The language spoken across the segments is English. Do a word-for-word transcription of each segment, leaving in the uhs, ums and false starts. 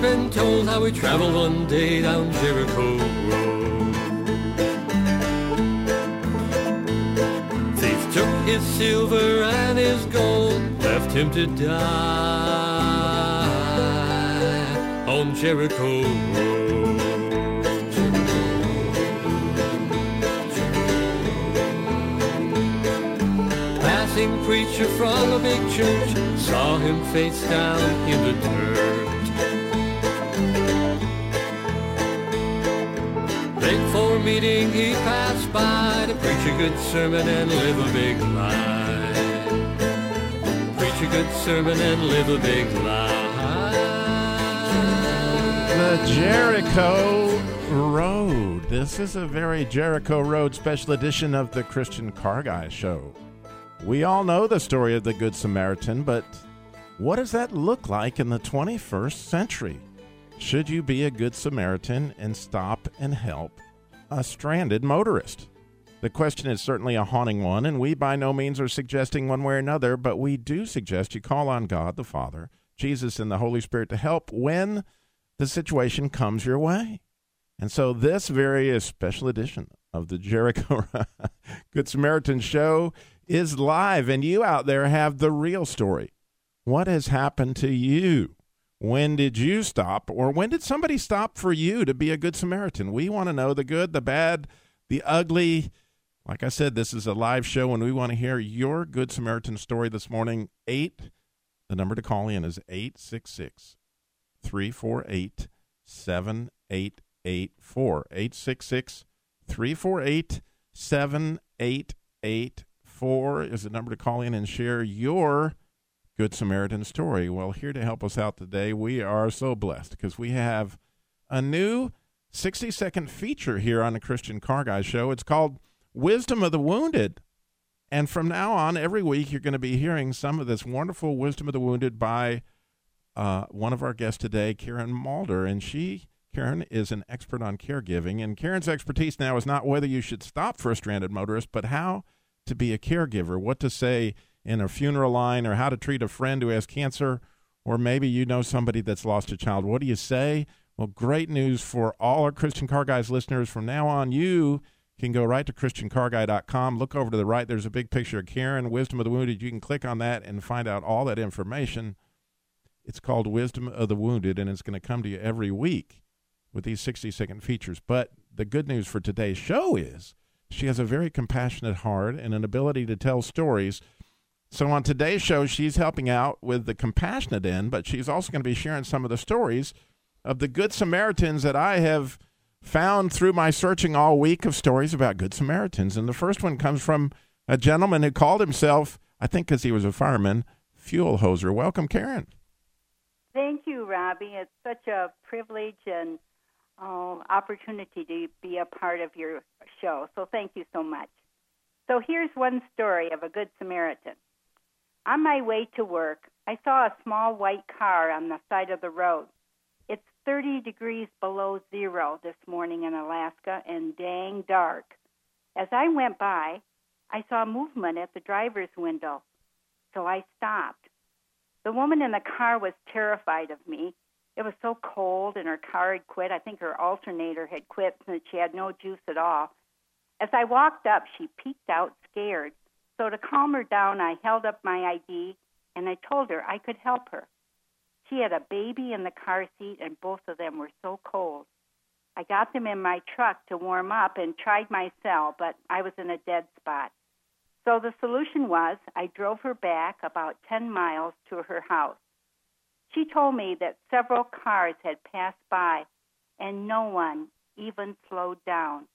been told how we traveled one day down Jericho Road. Thief took his silver and his gold, left him to die on Jericho Road. Preacher from a big church saw him face down in the dirt. Late for meeting he passed by to preach a good sermon and live a big lie. Preach a good sermon and live a big lie. The Jericho Road. This is a very Jericho Road special edition of the Christian Car Guys show. We all know the story of the Good Samaritan, but what does that look like in the twenty-first century? Should you be a Good Samaritan and stop and help a stranded motorist? The question is certainly a haunting one, and we by no means are suggesting one way or another, but we do suggest you call on God the Father, Jesus, and the Holy Spirit to help when the situation comes your way. And so this very special edition of the Jericho Good Samaritan show is live, and you out there have the real story. What has happened to you? When did you stop, or when did somebody stop for you to be a Good Samaritan? We want to know the good, the bad, the ugly. Like I said, this is a live show, and we want to hear your Good Samaritan story this morning. Eight, the number to call in is eight six six, three four eight, seven eight eight four, eight six six, three four eight, seven eight eight four. Four is the number to call in and share your Good Samaritan story. Well, here to help us out today, we are so blessed because we have a new sixty-second feature here on the Christian Car Guy show. It's called Wisdom of the Wounded. And from now on, every week, you're going to be hearing some of this wonderful Wisdom of the Wounded by uh, one of our guests today, Karen Mulder. And she, Karen, is an expert on caregiving. And Karen's expertise now is not whether you should stop for a stranded motorist, but how to be a caregiver, what to say in a funeral line, or how to treat a friend who has cancer, or maybe you know somebody that's lost a child. What do you say? Well, great news for all our Christian Car Guys listeners. From now on, you can go right to christian car guy dot com. Look over to the right. There's a big picture of Karen, Wisdom of the Wounded. You can click on that and find out all that information. It's called Wisdom of the Wounded, and it's going to come to you every week with these sixty-second features. But the good news for today's show is she has a very compassionate heart and an ability to tell stories. So on today's show, she's helping out with the compassionate end, but she's also going to be sharing some of the stories of the Good Samaritans that I have found through my searching all week of stories about Good Samaritans. And the first one comes from a gentleman who called himself, I think because he was a fireman, Fuel Hoser. Welcome, Karen. Thank you, Robbie. It's such a privilege and Oh, opportunity to be a part of your show. So thank you so much. So here's one story of a Good Samaritan. On my way to work, I saw a small white car on the side of the road. It's thirty degrees below zero this morning in Alaska and dang dark. As I went by, I saw movement at the driver's window, so I stopped. The woman in the car was terrified of me. It was so cold, and her car had quit. I think her alternator had quit, and she had no juice at all. As I walked up, she peeked out scared. So to calm her down, I held up my I D, and I told her I could help her. She had a baby in the car seat, and both of them were so cold. I got them in my truck to warm up and tried my cell, but I was in a dead spot. So the solution was I drove her back about ten miles to her house. She told me that several cars had passed by, and no one even slowed down.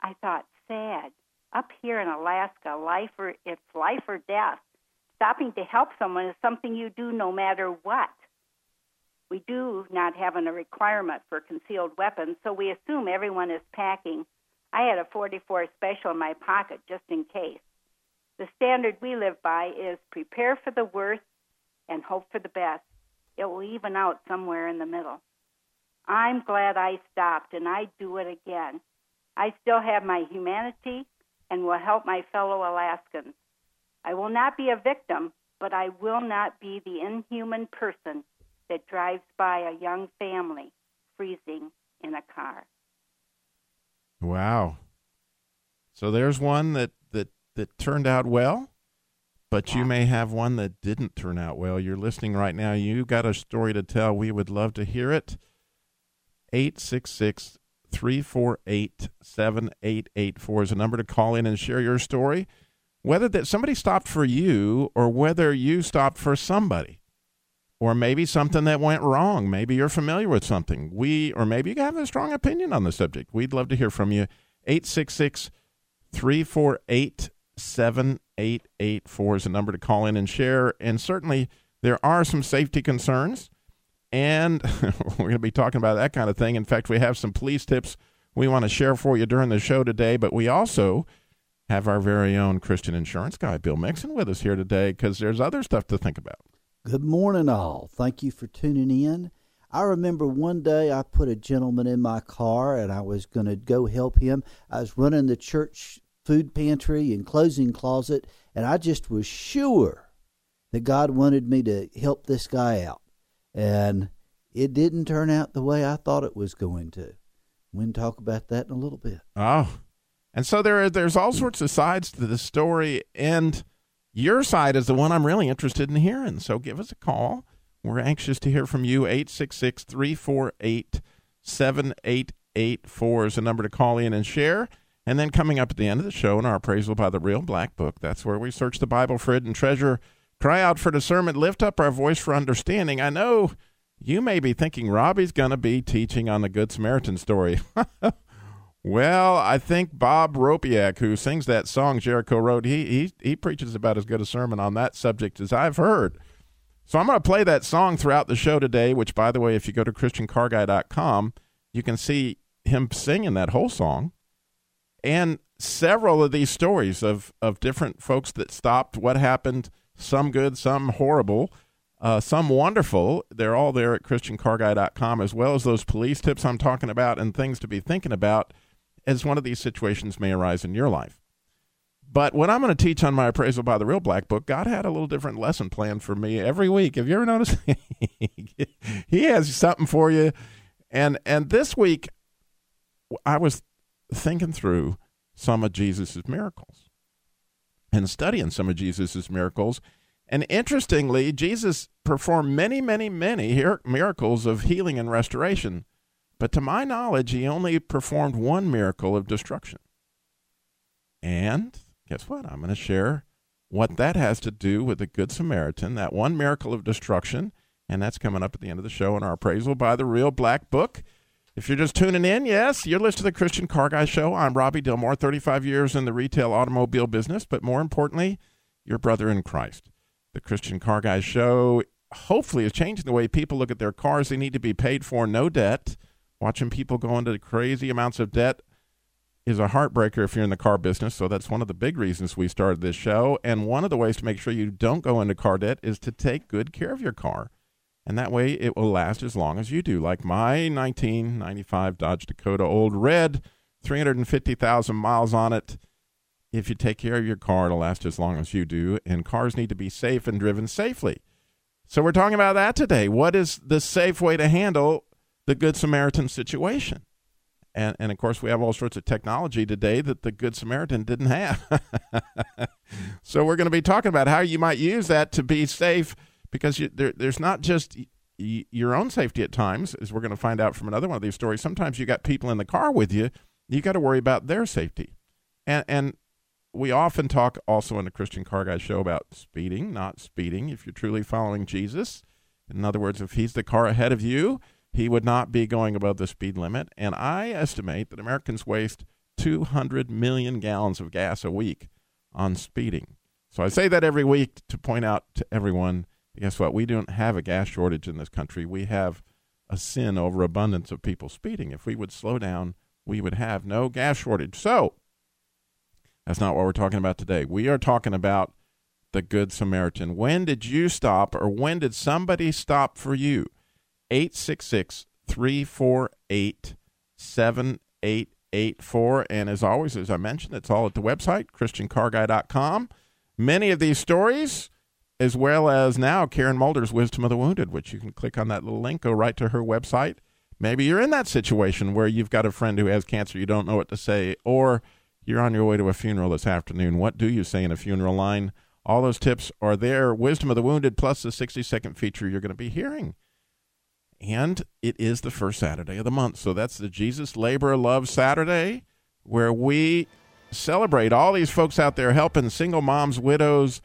I thought, sad. Up here in Alaska, life or, it's life or death. Stopping to help someone is something you do no matter what. We do not have a requirement for concealed weapons, so we assume everyone is packing. I had a forty-four special in my pocket just in case. The standard we live by is prepare for the worst and hope for the best. It will even out somewhere in the middle. I'm glad I stopped, and I'd do it again. I still have my humanity and will help my fellow Alaskans. I will not be a victim, but I will not be the inhuman person that drives by a young family freezing in a car. Wow. So there's one that, that, that turned out well, but yeah. You may have one that didn't turn out well. You're listening right now. You got a story to tell. We would love to hear it. eight six six, three four eight, seven eight eight four is a number to call in and share your story. Whether that somebody stopped for you or whether you stopped for somebody, or maybe something that went wrong. Maybe you're familiar with something. We or maybe you have a strong opinion on the subject. We'd love to hear from you. eight six six, three four eight, seven eight eight four is a number to call in and share. And certainly there are some safety concerns, and we're going to be talking about that kind of thing. In fact, we have some police tips we want to share for you during the show today, but we also have our very own Christian insurance guy, Bill Mixon, with us here today because there's other stuff to think about. Good morning, all. Thank you for tuning in. I remember one day I put a gentleman in my car, and I was going to go help him. I was running the church food pantry and clothing closet, and I just was sure that God wanted me to help this guy out. And it didn't turn out the way I thought it was going to. We're going to talk about that in a little bit. Oh, and so there are, there's all sorts of sides to the story, and your side is the one I'm really interested in hearing. So give us a call. We're anxious to hear from you. eight six six, three four eight, seven eight eight four is the number to call in and share. And then coming up at the end of the show in our Appraisal by the Real Black Book, that's where we search the Bible for hidden treasure, cry out for discernment, lift up our voice for understanding. I know you may be thinking Robbie's going to be teaching on the Good Samaritan story. Well, I think Bob Ropiak, who sings that song, Jericho Road, he, he he preaches about as good a sermon on that subject as I've heard. So I'm going to play that song throughout the show today, which, by the way, if you go to christian car guy dot com, you can see him singing that whole song and several of these stories of, of different folks that stopped, what happened, some good, some horrible, uh, some wonderful. They're all there at christian car guy dot com, as well as those police tips I'm talking about and things to be thinking about as one of these situations may arise in your life. But what I'm going to teach on my Appraisal by the Real Black Book, God had a little different lesson plan for me every week. Have you ever noticed? He has something for you. And and this week, I was thinking through some of Jesus' miracles and studying some of Jesus' miracles. And interestingly, Jesus performed many, many, many miracles of healing and restoration. But to my knowledge, he only performed one miracle of destruction. And guess what? I'm going to share what that has to do with the Good Samaritan, that one miracle of destruction, and that's coming up at the end of the show in our Appraisal by the Real Black Book. If you're just tuning in, yes, you're listening to the Christian Car Guy Show. I'm Robbie Delmore, thirty-five years in the retail automobile business, but more importantly, your brother in Christ. The Christian Car Guy Show hopefully is changing the way people look at their cars. They need to be paid for, no debt. Watching people go into crazy amounts of debt is a heartbreaker if you're in the car business, so that's one of the big reasons we started this show. And one of the ways to make sure you don't go into car debt is to take good care of your car. And that way it will last as long as you do. Like my nineteen ninety-five Dodge Dakota Old Red, three hundred fifty thousand miles on it. If you take care of your car, it'll last as long as you do. And cars need to be safe and driven safely. So we're talking about that today. What is the safe way to handle the Good Samaritan situation? And, and, of course, we have all sorts of technology today that the Good Samaritan didn't have. So we're going to be talking about how you might use that to be safe, because you, there, there's not just y- your own safety at times, as we're going to find out from another one of these stories. Sometimes you got people in the car with you. You got to worry about their safety. And, and we often talk also in the Christian Car Guy Show about speeding, not speeding. If you're truly following Jesus, in other words, if he's the car ahead of you, he would not be going above the speed limit. And I estimate that Americans waste two hundred million gallons of gas a week on speeding. So I say that every week to point out to everyone, guess what? We don't have a gas shortage in this country. We have a sin overabundance of people speeding. If we would slow down, we would have no gas shortage. So that's not what we're talking about today. We are talking about the Good Samaritan. When did you stop, or when did somebody stop for you? eight six six, three four eight, seven eight eight four. And as always, as I mentioned, it's all at the website, christian car guy dot com. Many of these stories as well as now Karen Mulder's Wisdom of the Wounded, which you can click on that little link, go right to her website. Maybe you're in that situation where you've got a friend who has cancer, you don't know what to say, or you're on your way to a funeral this afternoon. What do you say in a funeral line? All those tips are there. Wisdom of the Wounded plus the sixty-second feature you're going to be hearing. And it is the first Saturday of the month, so that's the Jesus Labor Love Saturday, where we celebrate all these folks out there helping single moms, widows,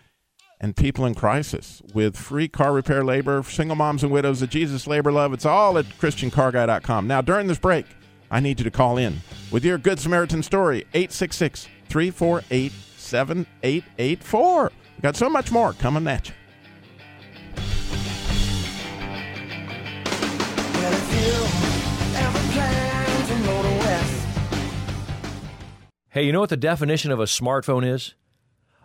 and people in crisis with free car repair labor, single moms and widows, the Jesus Labor Love. It's all at christian car guy dot com. Now, during this break, I need you to call in with your Good Samaritan story, eight six six, three four eight, seven eight eight four. We've got so much more coming at you. Well, if you ever plan to go to West. Hey, you know what the definition of a smartphone is?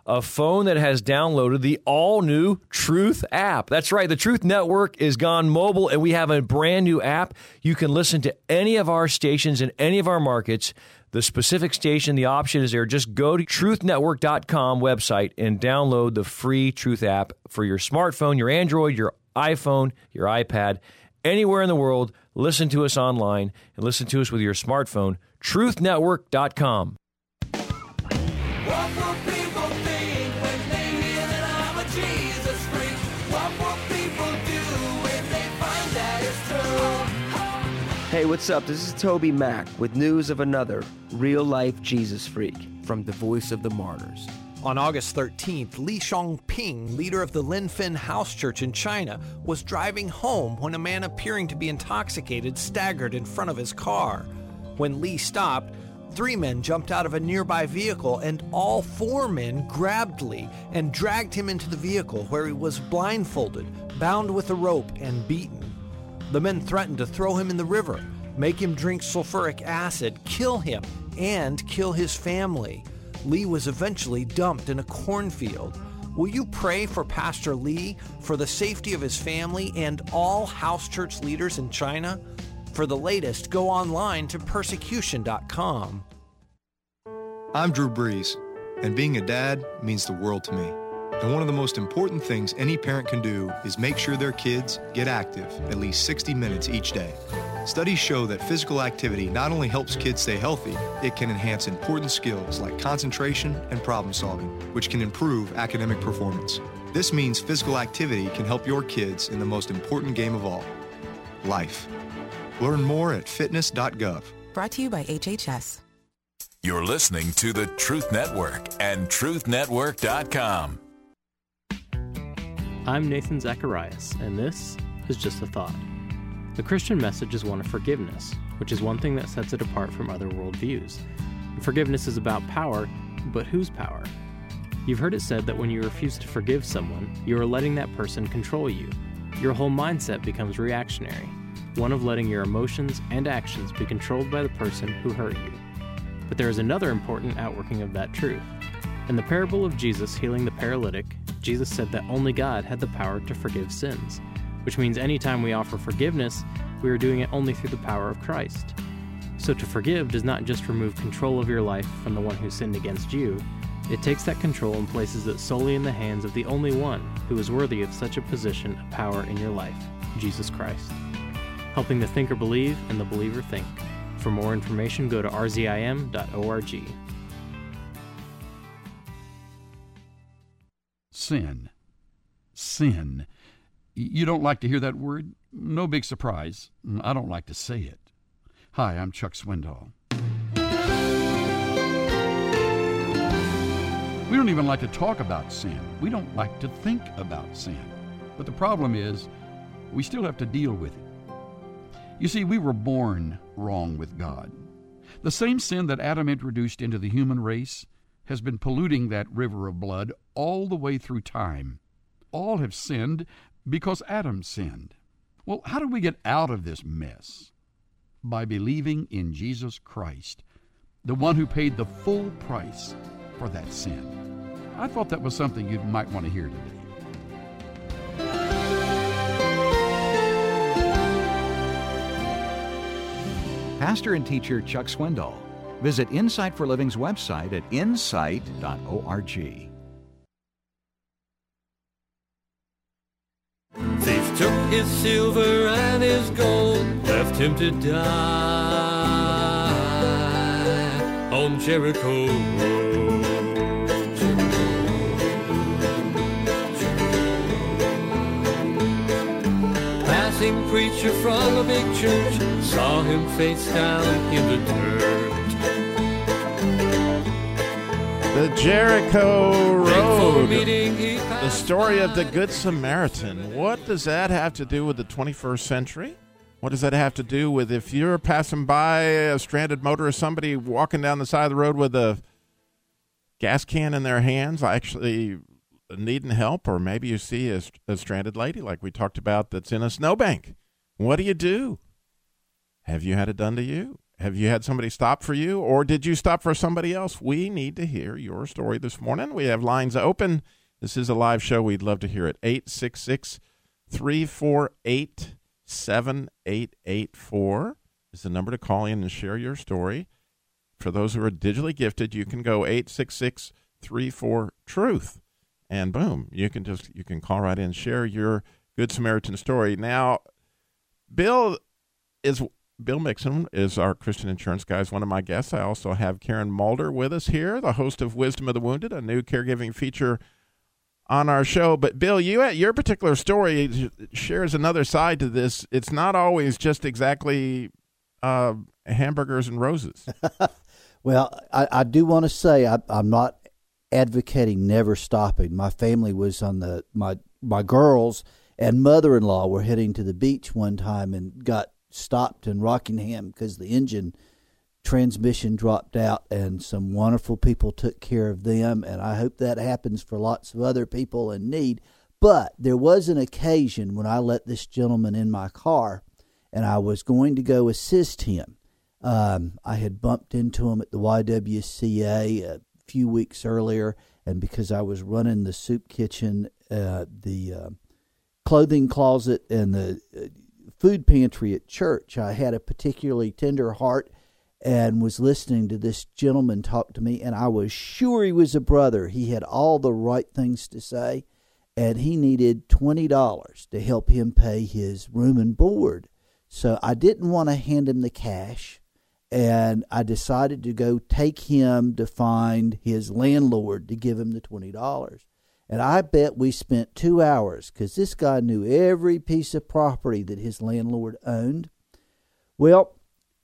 A phone that has downloaded the all-new Truth app. That's right. The Truth Network is gone mobile, and we have a brand-new app. You can listen to any of our stations in any of our markets. The specific station, the option is there. Just go to truth network dot com website and download the free Truth app for your smartphone, your Android, your iPhone, your iPad, anywhere in the world. Listen to us online and listen to us with your smartphone. truth network dot com. Hey, what's up? This is Toby Mac with news of another real-life Jesus freak from the Voice of the Martyrs. On August thirteenth, Li Xiangping, leader of the Linfen House Church in China, was driving home when a man appearing to be intoxicated staggered in front of his car. When Li stopped, three men jumped out of a nearby vehicle, and all four men grabbed Li and dragged him into the vehicle, where he was blindfolded, bound with a rope, and beaten. The men threatened to throw him in the river, make him drink sulfuric acid, kill him, and kill his family. Li was eventually dumped in a cornfield. Will you pray for Pastor Li, for the safety of his family, and all house church leaders in China? For the latest, go online to persecution dot com. I'm Drew Brees, and being a dad means the world to me. And one of the most important things any parent can do is make sure their kids get active at least sixty minutes each day. Studies show that physical activity not only helps kids stay healthy, it can enhance important skills like concentration and problem solving, which can improve academic performance. This means physical activity can help your kids in the most important game of all, life. Learn more at fitness dot gov. Brought to you by H H S. You're listening to the Truth Network and truth network dot com. I'm Nathan Zacharias, and this is Just a Thought. The Christian message is one of forgiveness, which is one thing that sets it apart from other worldviews. Forgiveness is about power, but whose power? You've heard it said that when you refuse to forgive someone, you are letting that person control you. Your whole mindset becomes reactionary, one of letting your emotions and actions be controlled by the person who hurt you. But there is another important outworking of that truth. In the parable of Jesus healing the paralytic, Jesus said that only God had the power to forgive sins, which means anytime we offer forgiveness, we are doing it only through the power of Christ. So to forgive does not just remove control of your life from the one who sinned against you, it takes that control and places it solely in the hands of the only one who is worthy of such a position of power in your life, Jesus Christ. Helping the thinker believe and the believer think. For more information, go to r z i m dot org. Sin. Sin. You don't like to hear that word? No big surprise. I don't like to say it. Hi, I'm Chuck Swindoll. We don't even like to talk about sin. We don't like to think about sin. But the problem is, we still have to deal with it. You see, we were born wrong with God. The same sin that Adam introduced into the human race has been polluting that river of blood all the way through time. All have sinned because Adam sinned. Well, how do we get out of this mess? By believing in Jesus Christ, the one who paid the full price for that sin. I thought that was something you might want to hear today. Pastor and teacher Chuck Swindoll. Visit Insight for Living's website at insight dot org. took his silver and his gold, left him to die on Jericho Road. Passing preacher from a big church saw him face down in the dirt. The Jericho Road, the story of the Good Samaritan. What does that have to do with the twenty-first century? What does that have to do with if you're passing by a stranded motorist, somebody walking down the side of the road with a gas can in their hands, actually needing help, or maybe you see a, a stranded lady like we talked about that's in a snowbank. What do you do? Have you had it done to you? Have you had somebody stop for you, or did you stop for somebody else? We need to hear your story this morning. We have lines open. This is a live show. We'd love to hear it. eight six six, three four eight, seven eight eight four is the number to call in and share your story. For those who are digitally gifted, you can go eight six six, three four, TRUTH, and boom, you can just you can call right in, share your Good Samaritan story. Now, Bill is... Bill Mixon is our Christian Insurance Guy, is one of my guests. I also have Karen Mulder with us here, the host of Wisdom of the Wounded, a new caregiving feature on our show. But, Bill, you your particular story shares another side to this. It's not always just exactly uh, hamburgers and roses. Well, I, I do want to say I, I'm not advocating never stopping. My family was on the my my girls and mother-in-law were heading to the beach one time and got stopped in Rockingham because the engine transmission dropped out, and some wonderful people took care of them, and I hope that happens for lots of other people in need. But there was an occasion when I let this gentleman in my car, and I was going to go assist him. Um, I had bumped into him at the Y W C A a few weeks earlier, and because I was running the soup kitchen, uh, the uh, clothing closet, and the uh, food pantry at church, I had a particularly tender heart and was listening to this gentleman talk to me, and I was sure he was a brother. He had all the right things to say, and he needed twenty dollars to help him pay his room and board. So I didn't want to hand him the cash, and I decided to go take him to find his landlord to give him the twenty dollars. And I bet we spent two hours because this guy knew every piece of property that his landlord owned. Well,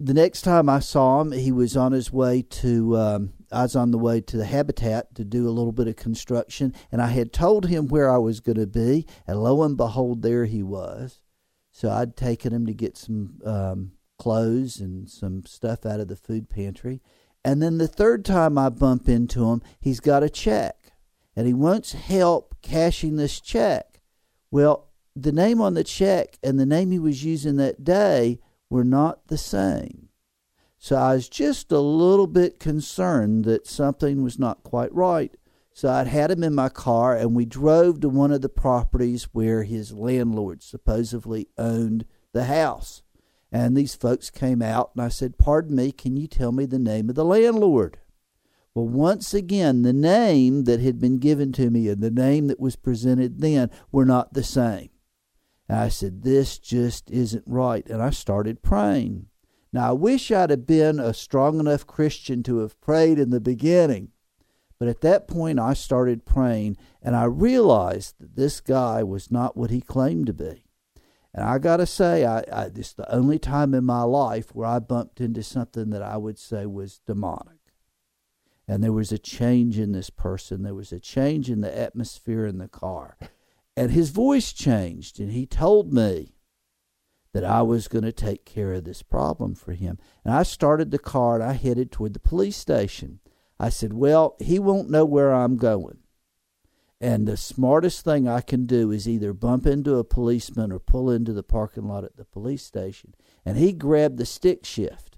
the next time I saw him, he was on his way to, um, I was on the way to the Habitat to do a little bit of construction. And I had told him where I was going to be. And lo and behold, there he was. So I'd taken him to get some um, clothes and some stuff out of the food pantry. And then the third time I bump into him, he's got a check. And he wants help cashing this check. Well, the name on the check and the name he was using that day were not the same. So I was just a little bit concerned that something was not quite right. So I'd had him in my car, and we drove to one of the properties where his landlord supposedly owned the house. And these folks came out, and I said, "Pardon me, can you tell me the name of the landlord?" Well, once again, the name that had been given to me and the name that was presented then were not the same. And I said, this just isn't right. And I started praying. Now, I wish I'd have been a strong enough Christian to have prayed in the beginning. But at that point, I started praying, and I realized that this guy was not what he claimed to be. And I got to say, I, I, this is the only time in my life where I bumped into something that I would say was demonic. And there was a change in this person. There was a change in the atmosphere in the car. And his voice changed, and he told me that I was going to take care of this problem for him. And I started the car, and I headed toward the police station. I said, well, he won't know where I'm going. And the smartest thing I can do is either bump into a policeman or pull into the parking lot at the police station. And he grabbed the stick shift.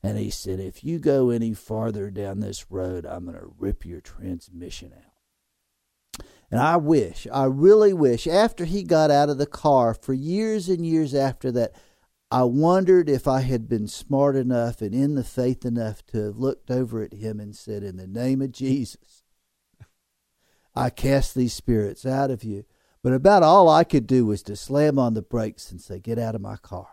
And he said, if you go any farther down this road, I'm going to rip your transmission out. And I wish, I really wish, after he got out of the car, for years and years after that, I wondered if I had been smart enough and in the faith enough to have looked over at him and said, in the name of Jesus, I cast these spirits out of you. But about all I could do was to slam on the brakes and say, get out of my car.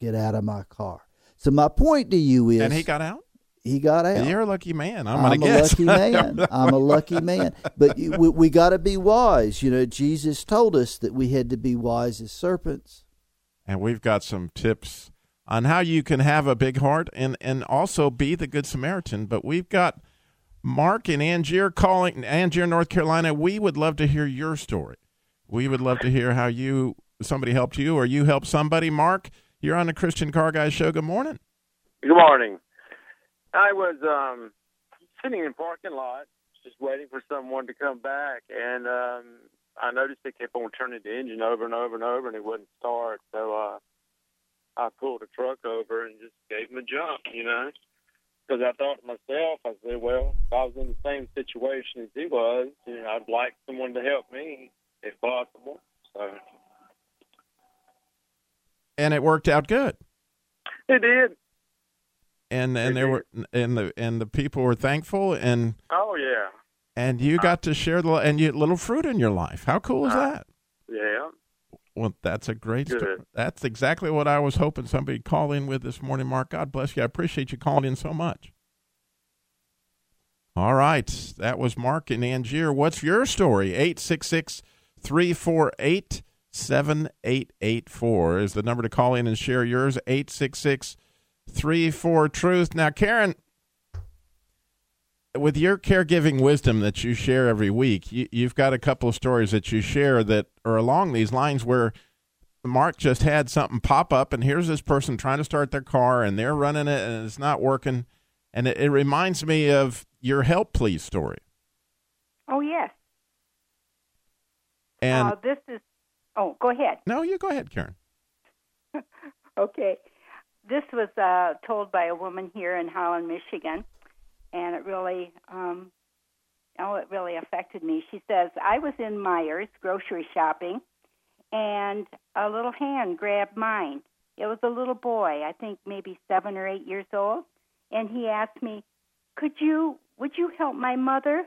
Get out of my car. So my point to you is... And he got out? He got out. You're a lucky man. I'm, I'm gonna a guess. lucky man. I'm a lucky man. But we, we got to be wise. You know, Jesus told us that we had to be wise as serpents. And we've got some tips on how you can have a big heart and, and also be the Good Samaritan. But we've got Mark in Angier calling, Angier, North Carolina. We would love to hear your story. We would love to hear how you somebody helped you or you helped somebody. Mark, you're on the Christian Car Guys show. Good morning. Good morning. I was um, sitting in a parking lot just waiting for someone to come back, and um, I noticed they kept on turning the engine over and over and over, and it wouldn't start. So uh, I pulled a truck over and just gave them a jump, you know, because I thought to myself, I said, well, if I was in the same situation as he was, you know, I'd like someone to help me if possible. So. And it worked out good. It did. And and there were and the and the people were thankful and oh yeah and you got to share the and you had little fruit in your life. How cool is that? Yeah. Well, that's a great Good. story. That's exactly what I was hoping somebody would call in with this morning, Mark. God bless you. I appreciate you calling in so much. All right, that was Mark in Angier. What's your story? eight six six, three four eight, seven eight eight four is the number to call in and share yours. eight six six, three four eight, seven eight eight four Three, four, truth. Now, Karen, with your caregiving wisdom that you share every week, you, you've got a couple of stories that you share that are along these lines where Mark just had something pop up, and here's this person trying to start their car, and they're running it, and it's not working. And it, it reminds me of your Help Please story. Oh, yes. And uh, this is, oh, go ahead. No, you go ahead, Karen. Okay. This was uh, told by a woman here in Holland, Michigan, and it really, um, oh, it really affected me. She says, I was in Myers grocery shopping, and a little hand grabbed mine. It was a little boy, I think maybe seven or eight years old, and he asked me, "Could you, would you help my mother?"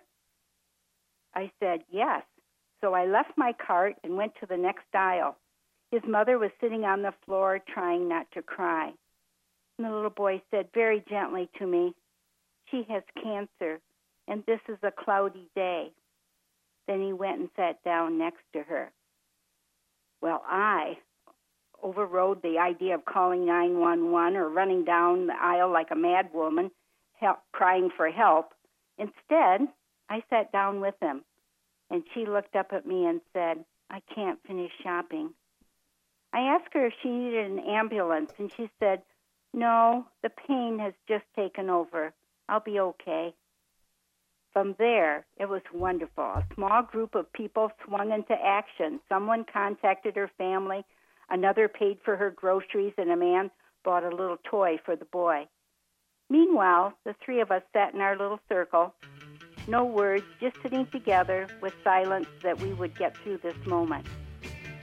I said, yes. So I left my cart and went to the next aisle. His mother was sitting on the floor trying not to cry. And the little boy said very gently to me, "She has cancer, and this is a cloudy day." Then he went and sat down next to her. Well, I overrode the idea of calling nine one one or running down the aisle like a mad woman, help, crying for help. Instead, I sat down with him, and she looked up at me and said, "I can't finish shopping." I asked her if she needed an ambulance, and she said, "No, the pain has just taken over. I'll be okay." From there, it was wonderful. A small group of people swung into action. Someone contacted her family, another paid for her groceries, and a man bought a little toy for the boy. Meanwhile, the three of us sat in our little circle, no words, just sitting together with silence that we would get through this moment.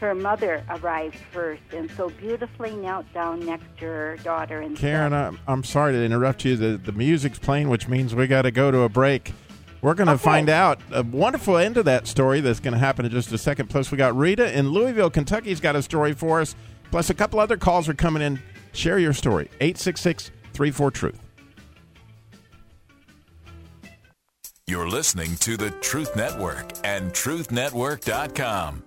Her mother arrived first, and so beautifully knelt down next to her daughter. And Karen, I'm, I'm sorry to interrupt you. The, the music's playing, which means we got to go to a break. We're going to okay. find out a wonderful end to that story that's going to happen in just a second. Plus, we got Rita in Louisville, Kentucky's got a story for us. Plus, a couple other calls are coming in. Share your story. eight six six, three four, truth. You're listening to the Truth Network and truth network dot com.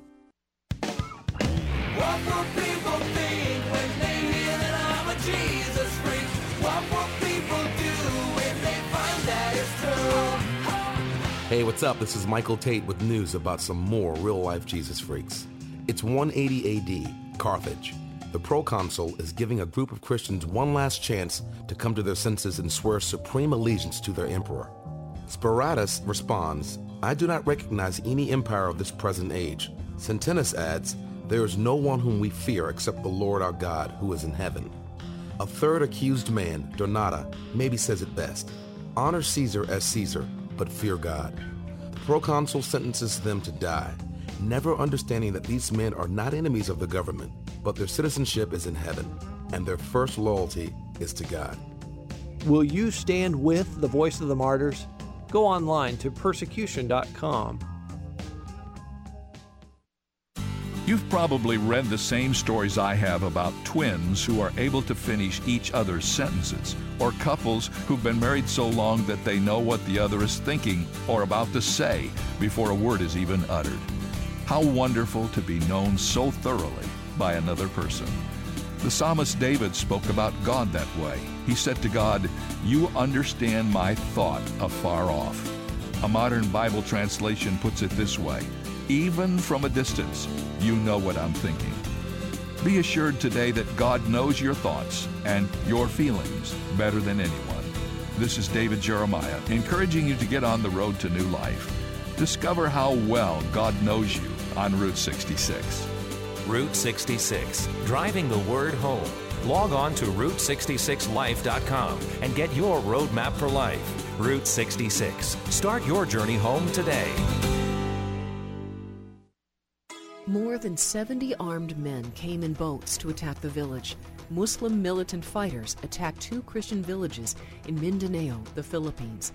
What will people think when they hear that I'm a Jesus freak? What will people do if they find that it's true? Hey, what's up? This is Michael Tate with news about some more real-life Jesus freaks. It's one eighty A D, Carthage. The proconsul is giving a group of Christians one last chance to come to their senses and swear supreme allegiance to their emperor. Spiratus responds, "I do not recognize any empire of this present age." Sentinus adds, "There is no one whom we fear except the Lord our God who is in heaven." A third accused man, Donata, maybe says it best. "Honor Caesar as Caesar, but fear God." The proconsul sentences them to die, never understanding that these men are not enemies of the government, but their citizenship is in heaven, and their first loyalty is to God. Will you stand with the Voice of the Martyrs? Go online to persecution dot com. You've probably read the same stories I have about twins who are able to finish each other's sentences, or couples who've been married so long that they know what the other is thinking or about to say before a word is even uttered. How wonderful to be known so thoroughly by another person. The psalmist David spoke about God that way. He said to God, "You understand my thought afar off." A modern Bible translation puts it this way, "Even from a distance, you know what I'm thinking." Be assured today that God knows your thoughts and your feelings better than anyone. This is David Jeremiah, encouraging you to get on the road to new life. Discover how well God knows you on Route sixty-six. Route sixty-six, driving the word home. Log on to Route sixty-six life dot com and get your roadmap for life. Route sixty-six. Start your journey home today. More than seventy armed men came in boats to attack the village. Muslim militant fighters attacked two Christian villages in Mindanao, the Philippines.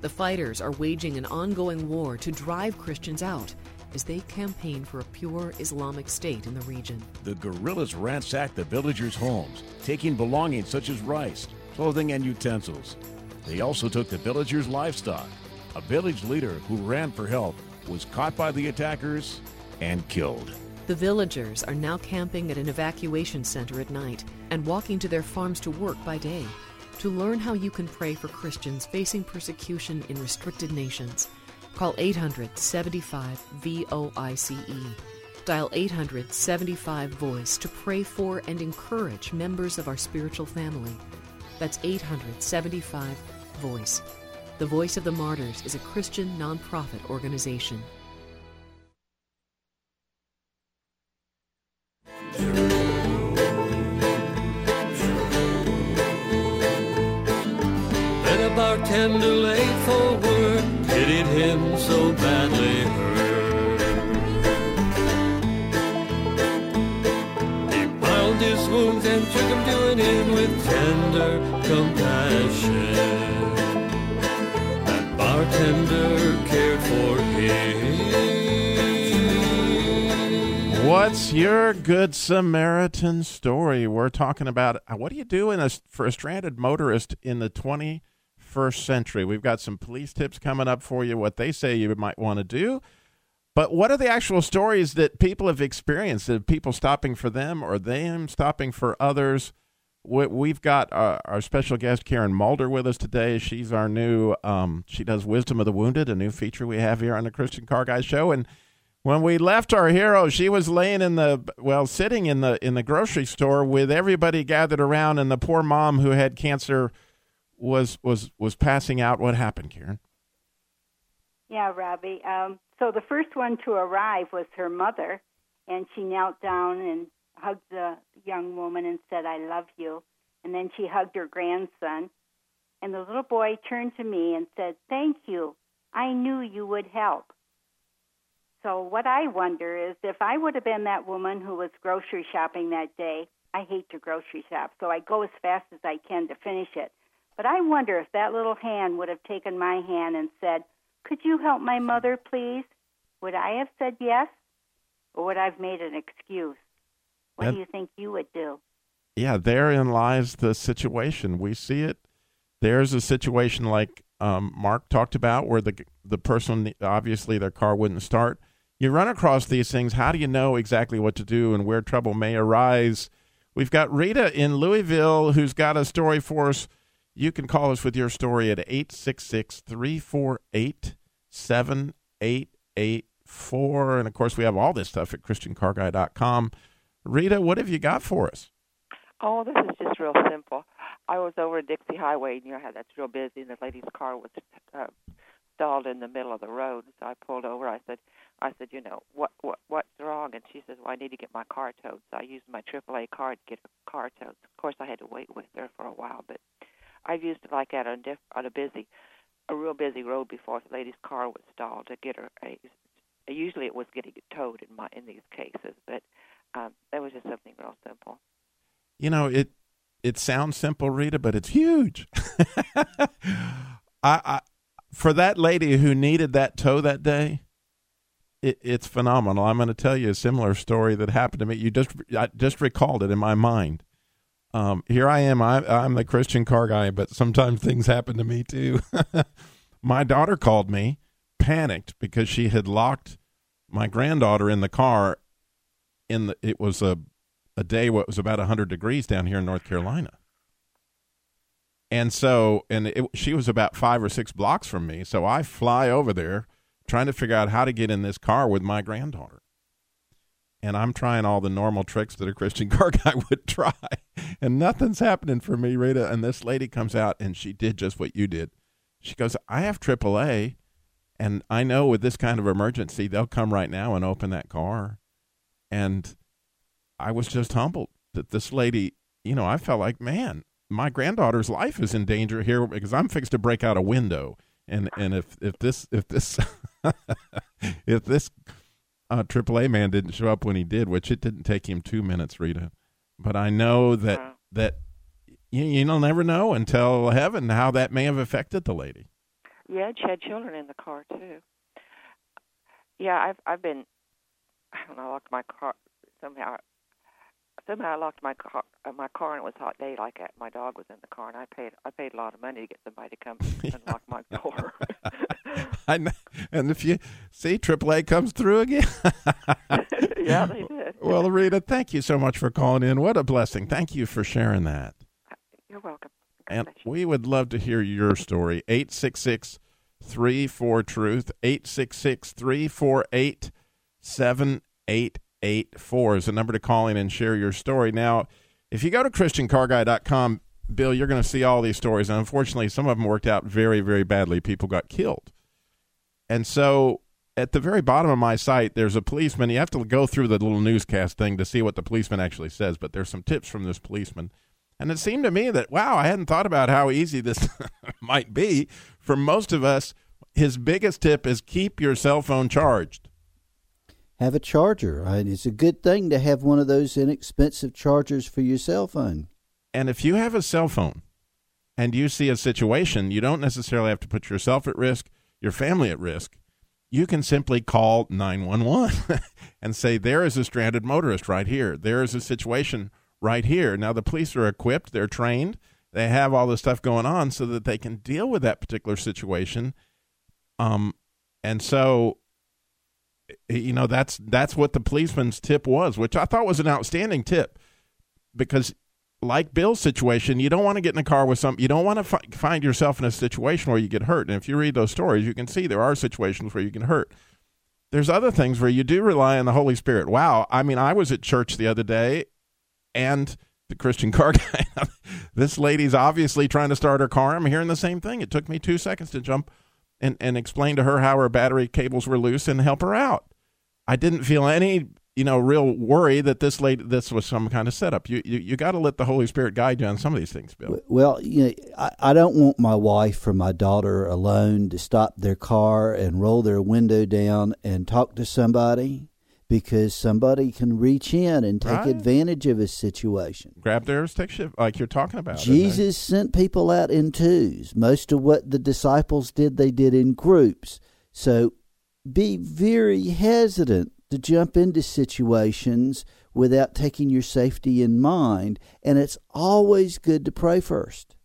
The fighters are waging an ongoing war to drive Christians out as they campaign for a pure Islamic state in the region. The guerrillas ransacked the villagers' homes, taking belongings such as rice, clothing, and utensils. They also took the villagers' livestock. A village leader who ran for help was caught by the attackers and killed. The villagers are now camping at an evacuation center at night and walking to their farms to work by day. To learn how you can pray for Christians facing persecution in restricted nations, call eight hundred seventy-five V O I C E. Dial eight hundred seventy-five VOICE to pray for and encourage members of our spiritual family. That's eight hundred seventy-five VOICE. The Voice of the Martyrs is a Christian nonprofit organization. Let a bartender lay forward, pitied him so badly hurt. He bound his wounds and took him to an inn with tender compassion. That bartender cared for him. What's your Good Samaritan story? We're talking about what do you do in a, for a stranded motorist in the twenty-first century. We've got some police tips coming up for you, what they say you might want to do. But what are the actual stories that people have experienced of people stopping for them or them stopping for others? We've got our, our special guest, Karen Mulder, with us today. She's our new, um, she does Wisdom of the Wounded, a new feature we have here on the Christian Car Guys show. And when we left our hero, she was laying in the, well, sitting in the in the grocery store with everybody gathered around, and the poor mom who had cancer was was was passing out. What happened, Karen? Yeah, Robbie. Um, so the first one to arrive was her mother, and she knelt down and hugged the young woman and said, "I love you." And then she hugged her grandson. And the little boy turned to me and said, "Thank you. I knew you would help." So what I wonder is if I would have been that woman who was grocery shopping that day. I hate to grocery shop, so I go as fast as I can to finish it. But I wonder if that little hand would have taken my hand and said, "Could you help my mother, please?" Would I have said yes? Or would I have made an excuse? What and, do you think you would do? Yeah, therein lies the situation. We see it. There's a situation like um, Mark talked about where the the person, obviously their car wouldn't start. You run across these things. How do you know exactly what to do and where trouble may arise? We've got Rita in Louisville who's got a story for us. You can call us with your story at eight six six, three four eight, seven eight eight four. And, of course, we have all this stuff at christian car guy dot com. Rita, what have you got for us? Oh, this is just real simple. I was over at Dixie Highway, and you know how that's real busy, and the lady's car was uh, stalled in the middle of the road. So I pulled over. I said, I said, you know, what, what what's wrong? And she says, well, I need to get my car towed. So I used my triple A card to get her car towed. Of course, I had to wait with her for a while, but I've used it like that on, diff- on a busy, a real busy road before. The lady's car was stalled to get her. A, usually it was getting towed in my in these cases, but um, that was just something real simple. You know, it it sounds simple, Rita, but it's huge. I, I for that lady who needed that tow that day, It, it's phenomenal. I'm going to tell you a similar story that happened to me. You just I just recalled it in my mind. Um, here I am. I, I'm the Christian car guy, but sometimes things happen to me too. My daughter called me, panicked because she had locked my granddaughter in the car. In the it was a a day what was about one hundred degrees down here in North Carolina. And so, and it, she was about five or six blocks from me, so I fly over there, trying to figure out how to get in this car with my granddaughter. And I'm trying all the normal tricks that a Christian car guy would try, and nothing's happening for me, Rita. And this lady comes out, and she did just what you did. She goes, I have triple A, and I know with this kind of emergency, they'll come right now and open that car. And I was just humbled that this lady, you know, I felt like, man, my granddaughter's life is in danger here because I'm fixed to break out a window. And and if, if this if this if this uh, triple A man didn't show up when he did, which it didn't take him two minutes, Rita, but I know that mm. that you you'll never know until heaven how that may have affected the lady. Yeah, she had children in the car too. Yeah, I've I've been I don't know I locked my car somehow somehow I locked my car uh, my car and it was a hot day like that. My dog was in the car and I paid I paid a lot of money to get somebody to come yeah. unlock my door. I know. And if you see, triple A comes through again. Yeah, they did. Well, Rita, thank you so much for calling in. What a blessing. Thank you for sharing that. You're welcome. And we would love to hear your story. eight six six, three four, TRUTH, eight six six, three four eight, seven eight eight four is the number to call in and share your story. Now, if you go to christian car guy dot com, Bill, you're going to see all these stories. And unfortunately, some of them worked out very, very badly. People got killed. And so at the very bottom of my site, there's a policeman. You have to go through the little newscast thing to see what the policeman actually says. But there's some tips from this policeman. And it seemed to me that, wow, I hadn't thought about how easy this might be. For most of us, his biggest tip is keep your cell phone charged. Have a charger. Right? It's a good thing to have one of those inexpensive chargers for your cell phone. And if you have a cell phone and you see a situation, you don't necessarily have to put yourself at risk, your family at risk. You can simply call nine one one and say, there is a stranded motorist right here. There is a situation right here. Now, the police are equipped. They're trained. They have all this stuff going on so that they can deal with that particular situation. Um, and so... You know, that's that's what the policeman's tip was, which I thought was an outstanding tip because, like Bill's situation, you don't want to get in a car with some, you don't want to fi- find yourself in a situation where you get hurt. And if you read those stories, you can see there are situations where you can hurt. There's other things where you do rely on the Holy Spirit. Wow. I mean, I was at church the other day and the Christian car guy, this lady's obviously trying to start her car. I'm hearing the same thing. It took me two seconds to jump And, and explain to her how her battery cables were loose and help her out. I didn't feel any, you know, real worry that this lady, this was some kind of setup. You you, you got to let the Holy Spirit guide you on some of these things, Bill. Well, you know, I, I don't want my wife or my daughter alone to stop their car and roll their window down and talk to somebody because somebody can reach in and take right. advantage of a situation. Grab their stick shift like you're talking about. Jesus sent people out in twos. Most of what the disciples did, they did in groups. So be very hesitant to jump into situations without taking your safety in mind. And it's always good to pray first.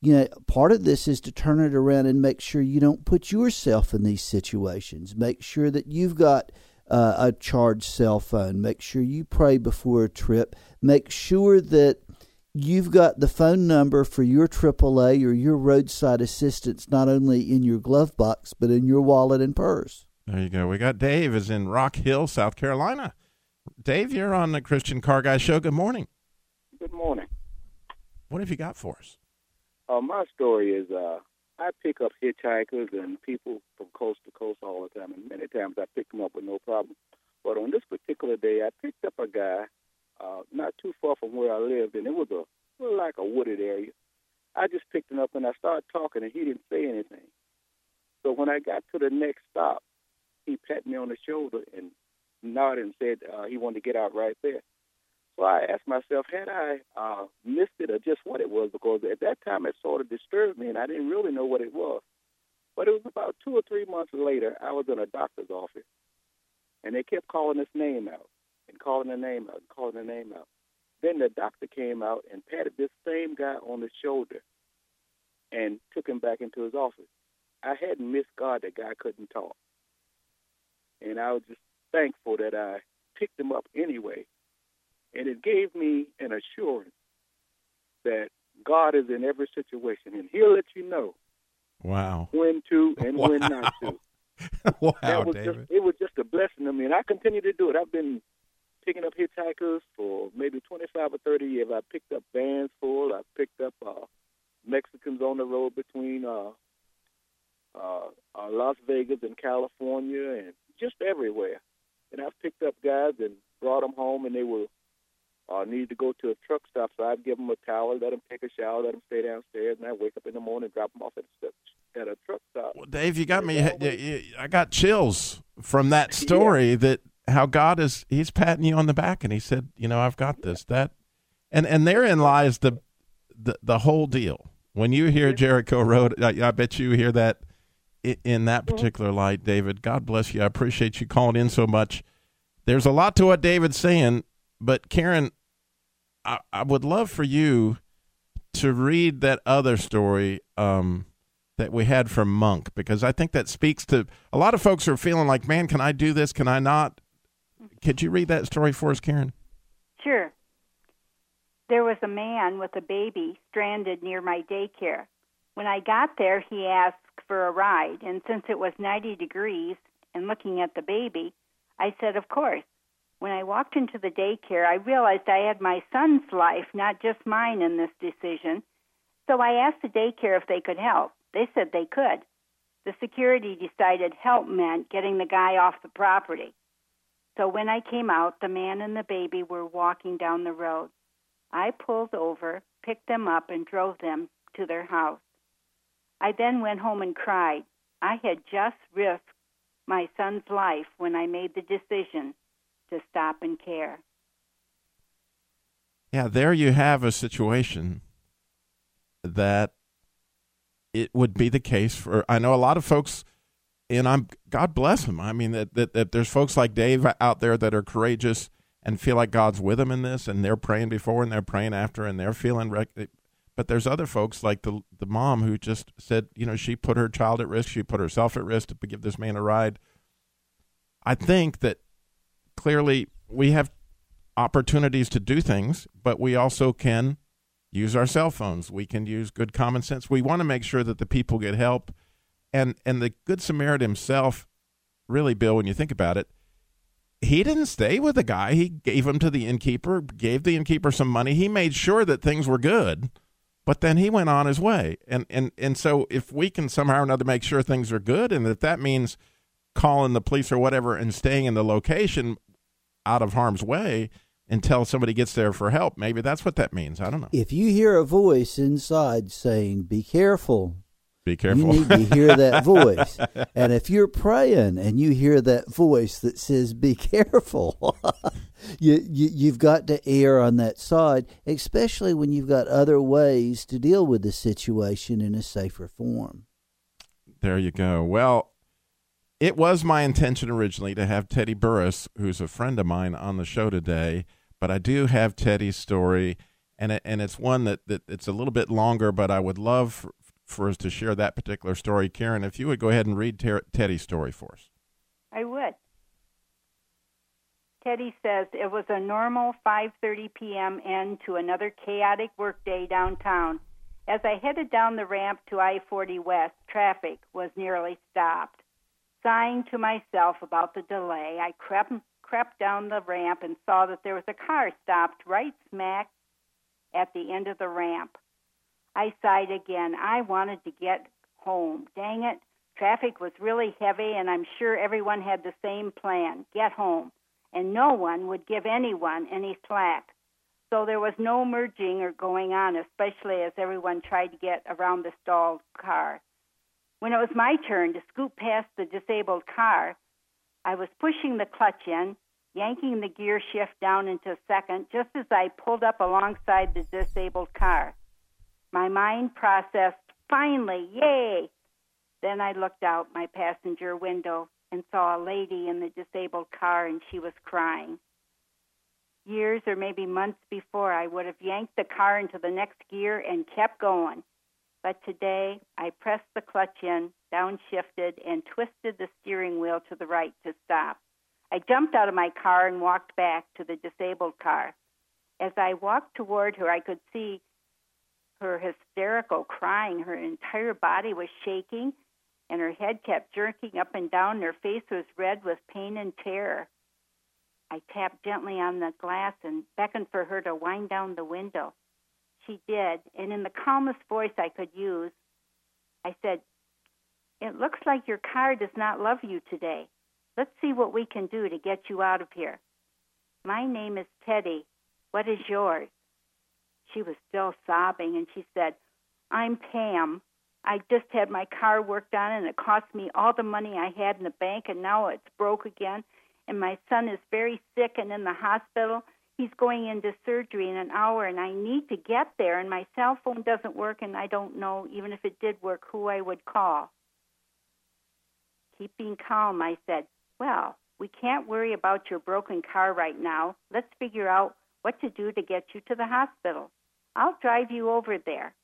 You know, part of this is to turn it around and make sure you don't put yourself in these situations. Make sure that you've got... Uh, a charged cell phone. Make sure you pray before a trip. Make sure that you've got the phone number for your triple A or your roadside assistance, not only in your glove box, but in your wallet and purse. There you go. We got Dave is in Rock Hill, South Carolina. Dave, you're on the Christian Car Guy Show. Good morning. Good morning. What have you got for us? Uh, my story is... Uh... I pick up hitchhikers and people from coast to coast all the time, and many times I pick them up with no problem. But on this particular day, I picked up a guy uh, not too far from where I lived, and it was a like a wooded area. I just picked him up, and I started talking, and he didn't say anything. So when I got to the next stop, he patted me on the shoulder and nodded and said uh, he wanted to get out right there. So I asked myself, had I uh, missed it or just what it was, because at that time it sort of disturbed me and I didn't really know what it was. But it was about two or three months later, I was in a doctor's office, And they kept calling his name out and calling the name out and calling the name out. Then the doctor came out and patted this same guy on the shoulder and took him back into his office. I hadn't missed God that guy couldn't talk. And I was just thankful that I picked him up anyway. And it gave me an assurance that God is in every situation, and he'll let you know wow. when to and wow. when not to. Wow, that was David. Just, it was just a blessing to me, and I continue to do it. I've been picking up hitchhikers for maybe twenty-five or thirty years. I picked up vans full. I picked up uh, Mexicans on the road between uh, uh, uh, Las Vegas and California and just everywhere. And I've picked up guys and brought them home, and they were uh, needed to go to a truck stop, so I'd give them a towel, let them take a shower, let them stay downstairs, and I'd wake up in the morning and drop them off at the steps. At a truck stop. Well, Dave, you got me. I got chills from that story. Yeah. That how God is. He's patting you on the back, and he said, "You know, I've got this." That, and and therein lies the, the the whole deal. When you hear Jericho Road, I, I bet you hear that in that particular light, David. God bless you. I appreciate you calling in so much. There's a lot to what David's saying, but Karen, I, I would love for you to read that other story. Um, that we had from Monk, because I think that speaks to a lot of folks who are feeling like, man, can I do this? Can I not? Could you read that story for us, Karen? Sure. There was a man with a baby stranded near my daycare. When I got there, he asked for a ride, and since it was ninety degrees and looking at the baby, I said, of course. When I walked into the daycare, I realized I had my son's life, not just mine, in this decision. So I asked the daycare if they could help. They said they could. The security decided help meant getting the guy off the property. So when I came out, the man and the baby were walking down the road. I pulled over, picked them up, and drove them to their house. I then went home and cried. I had just risked my son's life when I made the decision to stop and care. Yeah, there you have a situation that it would be the case for, I know a lot of folks, and I'm, God bless them. I mean, that, that that there's folks like Dave out there that are courageous and feel like God's with them in this, and they're praying before and they're praying after, and they're feeling, rec- but there's other folks like the the mom who just said, you know, she put her child at risk, she put herself at risk to give this man a ride. I think that clearly we have opportunities to do things, but we also can use our cell phones. We can use good common sense. We want to make sure that the people get help. And and the Good Samaritan himself, really, Bill, when you think about it, he didn't stay with the guy. He gave him to the innkeeper, gave the innkeeper some money. He made sure that things were good, but then he went on his way. And, and, and so if we can somehow or another make sure things are good, and if that means calling the police or whatever and staying in the location out of harm's way until somebody gets there for help. Maybe that's what that means. I don't know. If you hear a voice inside saying, be careful, be careful, you need to hear that voice. And if you're praying and you hear that voice that says, be careful, you, you, you've got to err on that side, especially when you've got other ways to deal with the situation in a safer form. There you go. Well, it was my intention originally to have Teddy Burris, who's a friend of mine, on the show today. But I do have Teddy's story, and it, and it's one that, that it's a little bit longer, but I would love for, for us to share that particular story. Karen, if you would go ahead and read Ter- Teddy's story for us. I would. Teddy says, it was a normal five thirty p.m. end to another chaotic workday downtown. As I headed down the ramp to I forty West, traffic was nearly stopped. Sighing to myself about the delay, I crept, crept down the ramp and saw that there was a car stopped right smack at the end of the ramp. I sighed again. I wanted to get home. Dang it. Traffic was really heavy, and I'm sure everyone had the same plan, get home. And no one would give anyone any slack. So there was no merging or going on, especially as everyone tried to get around the stalled car. When it was my turn to scoot past the disabled car, I was pushing the clutch in, yanking the gear shift down into second, just as I pulled up alongside the disabled car. My mind processed, finally, yay! Then I looked out my passenger window. and saw a lady in the disabled car, and she was crying. Years or maybe months before, I would have yanked the car into the next gear and kept going. But today, I pressed the clutch in, downshifted, and twisted the steering wheel to the right to stop. I jumped out of my car and walked back to the disabled car. As I walked toward her, I could see her hysterical crying. Her entire body was shaking, and her head kept jerking up and down. Her face was red with pain and terror. I tapped gently on the glass and beckoned for her to wind down the window. She did, and in the calmest voice I could use, I said, "It looks like your car does not love you today. Let's see what we can do to get you out of here. My name is Teddy. What is yours?" She was still sobbing, and she said, "I'm Pam. I just had my car worked on, and it cost me all the money I had in the bank, and now it's broke again, and my son is very sick and in the hospital. He's going into surgery in an hour, and I need to get there, and my cell phone doesn't work, and I don't know, even if it did work, who I would call." Keeping calm, I said, "Well, we can't worry about your broken car right now. Let's figure out what to do to get you to the hospital. I'll drive you over there.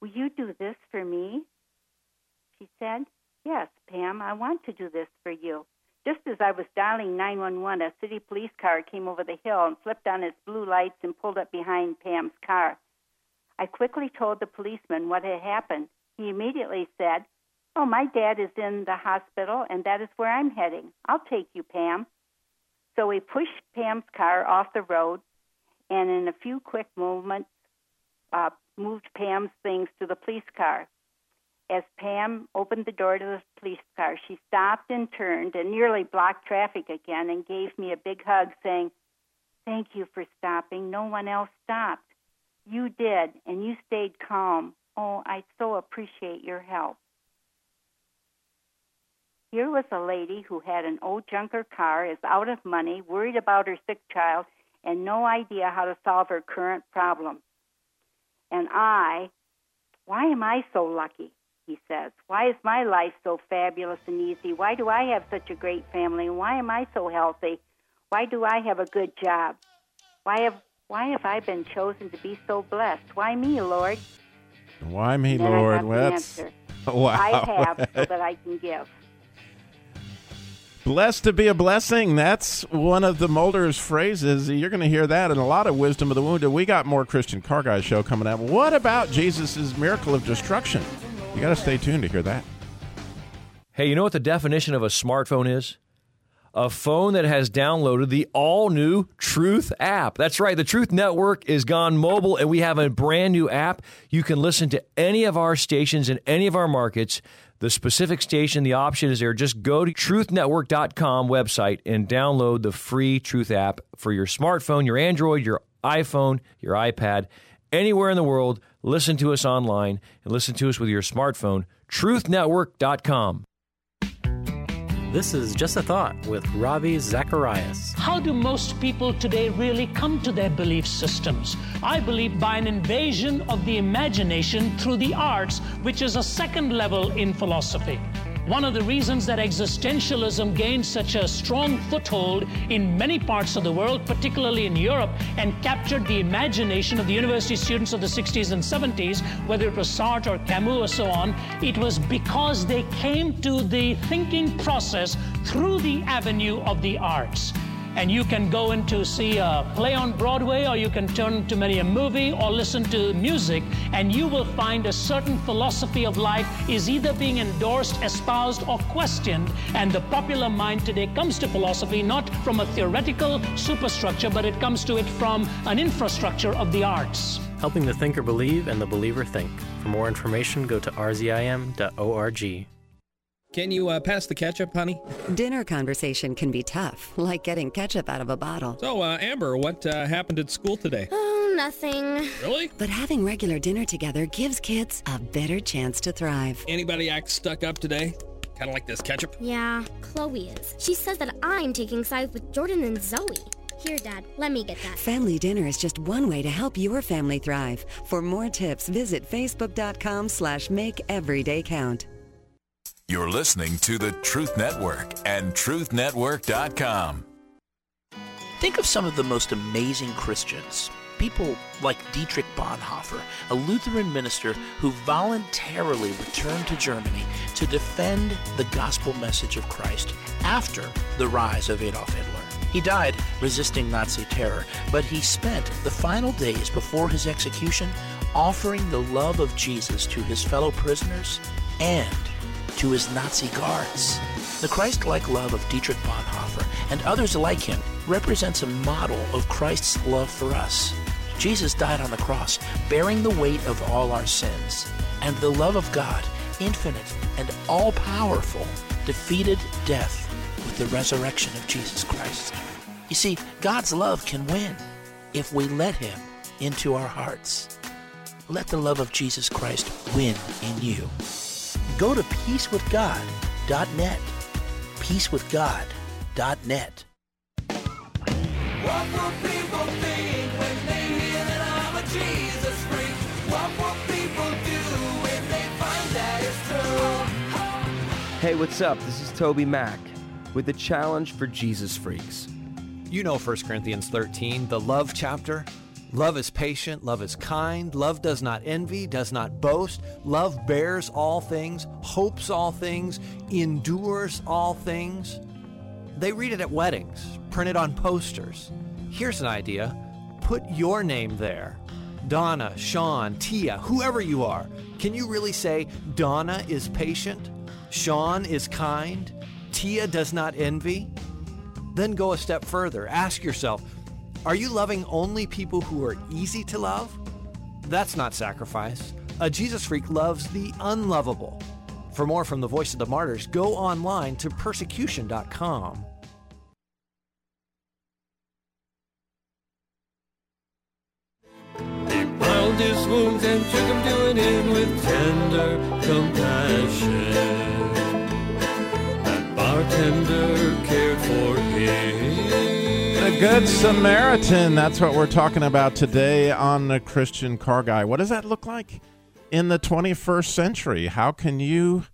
Will you do this for me?" She said, "Yes, Pam, I want to do this for you." Just as I was dialing nine one one, a city police car came over the hill and flipped on its blue lights and pulled up behind Pam's car. I quickly told the policeman what had happened. He immediately said, "Oh, my dad is in the hospital, and that is where I'm heading. I'll take you, Pam." So we pushed Pam's car off the road, and in a few quick movements, uh, moved Pam's things to the police car. As Pam opened the door to the police car, she stopped and turned and nearly blocked traffic again and gave me a big hug, saying, "Thank you for stopping. No one else stopped. You did, and you stayed calm. Oh, I so appreciate your help." Here was a lady who had an old junker car, is out of money, worried about her sick child, and no idea how to solve her current problem. And I, why am I so lucky, he says. Why is my life so fabulous and easy? Why do I have such a great family? Why am I so healthy? Why do I have a good job? Why have, why have I been chosen to be so blessed? Why me, Lord? Why me, and Lord? I have well, that's... Wow. I have so that I can give. Blessed to be a blessing. That's one of the Mulder's phrases. You're going to hear that in a lot of Wisdom of the Wounded. We got more Christian Car Guys show coming up. What about Jesus' miracle of destruction? You got to stay tuned to hear that. Hey, you know what the definition of a smartphone is? A phone that has downloaded the all-new Truth app. That's right. The Truth Network is gone mobile, and we have a brand-new app. You can listen to any of our stations in any of our markets. The specific station, the option is there. Just go to truth network dot com website and download the free Truth app for your smartphone, your Android, your iPhone, your iPad, anywhere in the world. Listen to us online and listen to us with your smartphone. truth network dot com. This is Just a Thought with Ravi Zacharias. How do most people today really come to their belief systems? I believe by an invasion of the imagination through the arts, which is a second level in philosophy. One of the reasons that existentialism gained such a strong foothold in many parts of the world, particularly in Europe, and captured the imagination of the university students of the sixties and seventies, whether it was Sartre or Camus or so on, it was because they came to the thinking process through the avenue of the arts. And you can go in to see a play on Broadway, or you can turn to maybe a movie or listen to music, and you will find a certain philosophy of life is either being endorsed, espoused, or questioned. And the popular mind today comes to philosophy not from a theoretical superstructure, but it comes to it from an infrastructure of the arts. Helping the thinker believe and the believer think. For more information, go to r z i m dot org. Can you uh, pass the ketchup, honey? Dinner conversation can be tough, like getting ketchup out of a bottle. So, uh, Amber, what uh, happened at school today? Oh, nothing. Really? But having regular dinner together gives kids a better chance to thrive. Anybody act stuck up today? Kind of like this ketchup? Yeah, Chloe is. She says that I'm taking sides with Jordan and Zoe. Here, Dad, let me get that. Family dinner is just one way to help your family thrive. For more tips, visit facebook dot com slash make every day count. You're listening to the Truth Network and truth network dot com. Think of some of the most amazing Christians. People like Dietrich Bonhoeffer, a Lutheran minister who voluntarily returned to Germany to defend the gospel message of Christ after the rise of Adolf Hitler. He died resisting Nazi terror, but he spent the final days before his execution offering the love of Jesus to his fellow prisoners and to his Nazi guards. The Christ-like love of Dietrich Bonhoeffer and others like him represents a model of Christ's love for us. Jesus died on the cross, bearing the weight of all our sins. And the love of God, infinite and all-powerful, defeated death with the resurrection of Jesus Christ. You see, God's love can win if we let Him into our hearts. Let the love of Jesus Christ win in you. Go to peace with god dot net. peace with god dot net. What will people think when they hear that I'm a Jesus freak? What will people do when they find that it's true? Hey, what's up? This is Toby Mac with a challenge for Jesus freaks. You know First Corinthians thirteen, the love chapter. Love is patient, love is kind, love does not envy, does not boast, love bears all things, hopes all things, endures all things. They read it at weddings, print it on posters. Here's an idea. Put your name there. Donna, Sean, Tia, whoever you are. Can you really say Donna is patient, Sean is kind, Tia does not envy? Then go a step further. Ask yourself, are you loving only people who are easy to love? That's not sacrifice. A Jesus freak loves the unlovable. For more from the Voice of the Martyrs, go online to persecution dot com. They bound his wounds and took him to an inn with tender compassion. That bartender cared for him. The Good Samaritan, that's what we're talking about today on the Christian Car Guy. What does that look like in the twenty-first century? How can you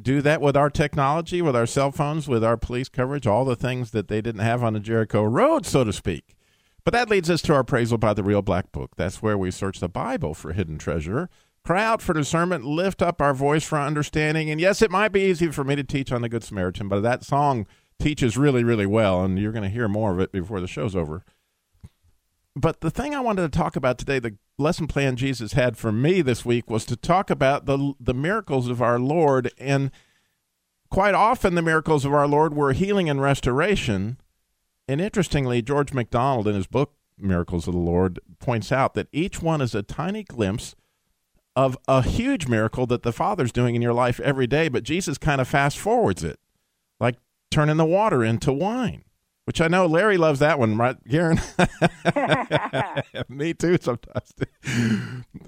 do that with our technology, with our cell phones, with our police coverage, all the things that they didn't have on the Jericho Road, so to speak? But that leads us to our appraisal by the Real Black Book. That's where we search the Bible for hidden treasure, cry out for discernment, lift up our voice for understanding. And yes, it might be easy for me to teach on the Good Samaritan, but that song teaches really, really well, and you're going to hear more of it before the show's over. But the thing I wanted to talk about today, the lesson plan Jesus had for me this week, was to talk about the the miracles of our Lord. And quite often the miracles of our Lord were healing and restoration. And interestingly, George MacDonald, in his book, Miracles of the Lord, points out that each one is a tiny glimpse of a huge miracle that the Father's doing in your life every day, but Jesus kind of fast-forwards it, like turning the water into wine, which I know Larry loves that one, right, Karen? Me too sometimes.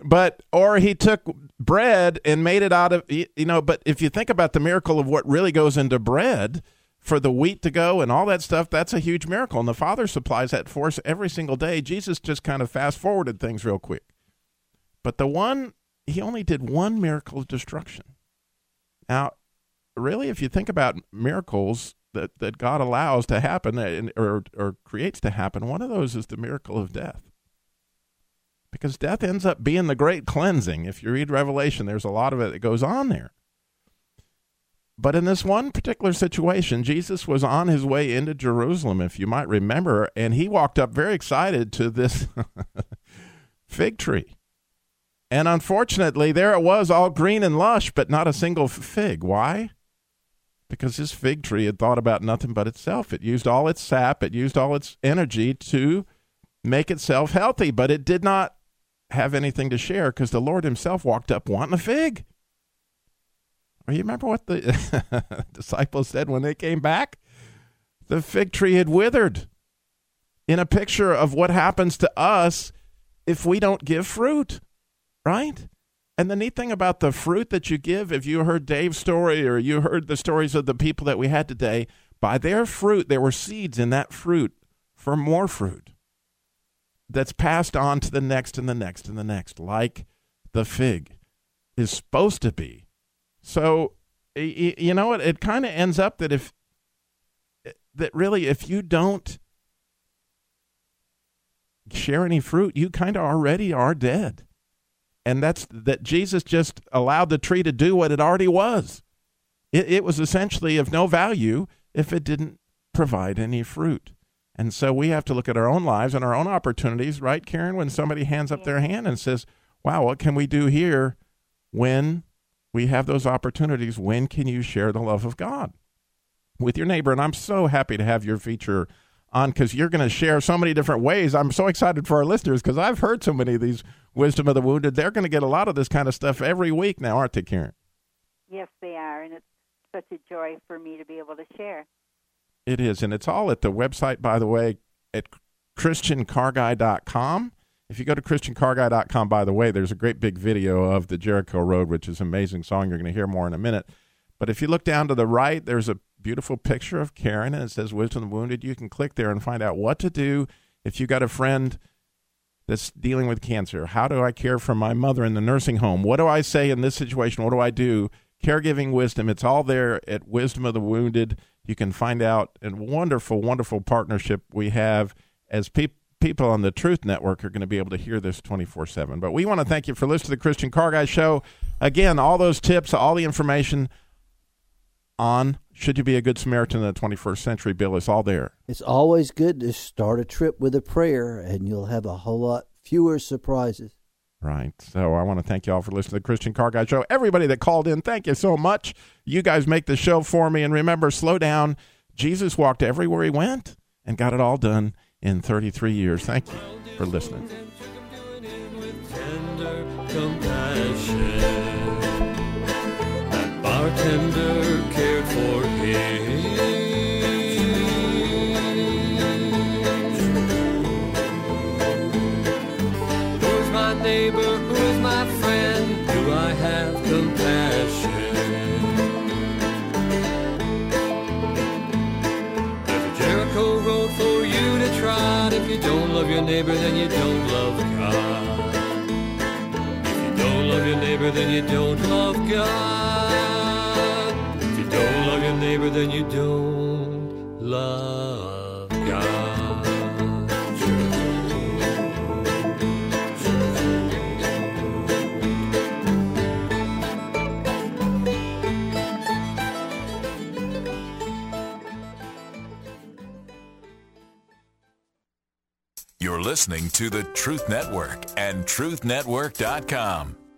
But, or he took bread and made it out of, you know, but if you think about the miracle of what really goes into bread, for the wheat to go and all that stuff, that's a huge miracle. And the Father supplies that for us every single day. Jesus just kind of fast-forwarded things real quick. But the one, he only did one miracle of destruction. Now, really, if you think about miracles that, that God allows to happen and, or, or creates to happen, one of those is the miracle of death. Because death ends up being the great cleansing. If you read Revelation, there's a lot of it that goes on there. But in this one particular situation, Jesus was on his way into Jerusalem, if you might remember, and he walked up very excited to this fig tree. And unfortunately, there it was, all green and lush, but not a single fig. Why? Because this fig tree had thought about nothing but itself. It used all its sap, it used all its energy to make itself healthy, but it did not have anything to share because the Lord himself walked up wanting a fig. Or you remember what the disciples said when they came back? The fig tree had withered, in a picture of what happens to us if we don't give fruit, right? And the neat thing about the fruit that you give, if you heard Dave's story or you heard the stories of the people that we had today, by their fruit, there were seeds in that fruit for more fruit that's passed on to the next and the next and the next, like the fig is supposed to be. So you know what? It, it kind of ends up that if that really, if you don't share any fruit, you kind of already are dead. And that's that Jesus just allowed the tree to do what it already was. It, it was essentially of no value if it didn't provide any fruit. And so we have to look at our own lives and our own opportunities, right, Karen? When somebody hands up their hand and says, wow, what can we do here when we have those opportunities? When can you share the love of God with your neighbor? And I'm so happy to have your feature on because you're going to share so many different ways. I'm so excited for our listeners because I've heard so many of these Wisdom of the Wounded. They're going to get a lot of this kind of stuff every week now, aren't they, Karen? Yes, they are. And it's such a joy for me to be able to share. It is, and it's all at the website, by the way, at christian car guy dot com. If you go to christian car guy dot com, by the way, there's a great big video of the Jericho Road, which is an amazing song. You're going to hear more in a minute. But if you look down to the right, there's a beautiful picture of Karen, and it says Wisdom of the Wounded. You can click there and find out what to do if you got a friend that's dealing with cancer. How do I care for my mother in the nursing home? What do I say in this situation? What do I do? Caregiving wisdom. It's all there at Wisdom of the Wounded. You can find out a wonderful, wonderful partnership we have as pe- people on the Truth Network are going to be able to hear this twenty-four seven. But we want to thank you for listening to the Christian Car Guy Show. Again, all those tips, all the information on Should You Be a Good Samaritan in the twenty-first Century, Bill, it's all there. It's always good to start a trip with a prayer, and you'll have a whole lot fewer surprises. Right. So I want to thank you all for listening to the Christian Car Guy Show. Everybody that called in, thank you so much. You guys make the show for me. And remember, slow down. Jesus walked everywhere he went and got it all done in thirty-three years. Thank you for listening. That bartender cared for him. Neighbor, who is my friend? Do I have compassion? There's a Jericho road for you to trot. If you don't love your neighbor, then you don't love God. If you don't love your neighbor, then you don't love God. If you don't love your neighbor, then you don't love God. You're listening to the Truth Network and truth network dot com.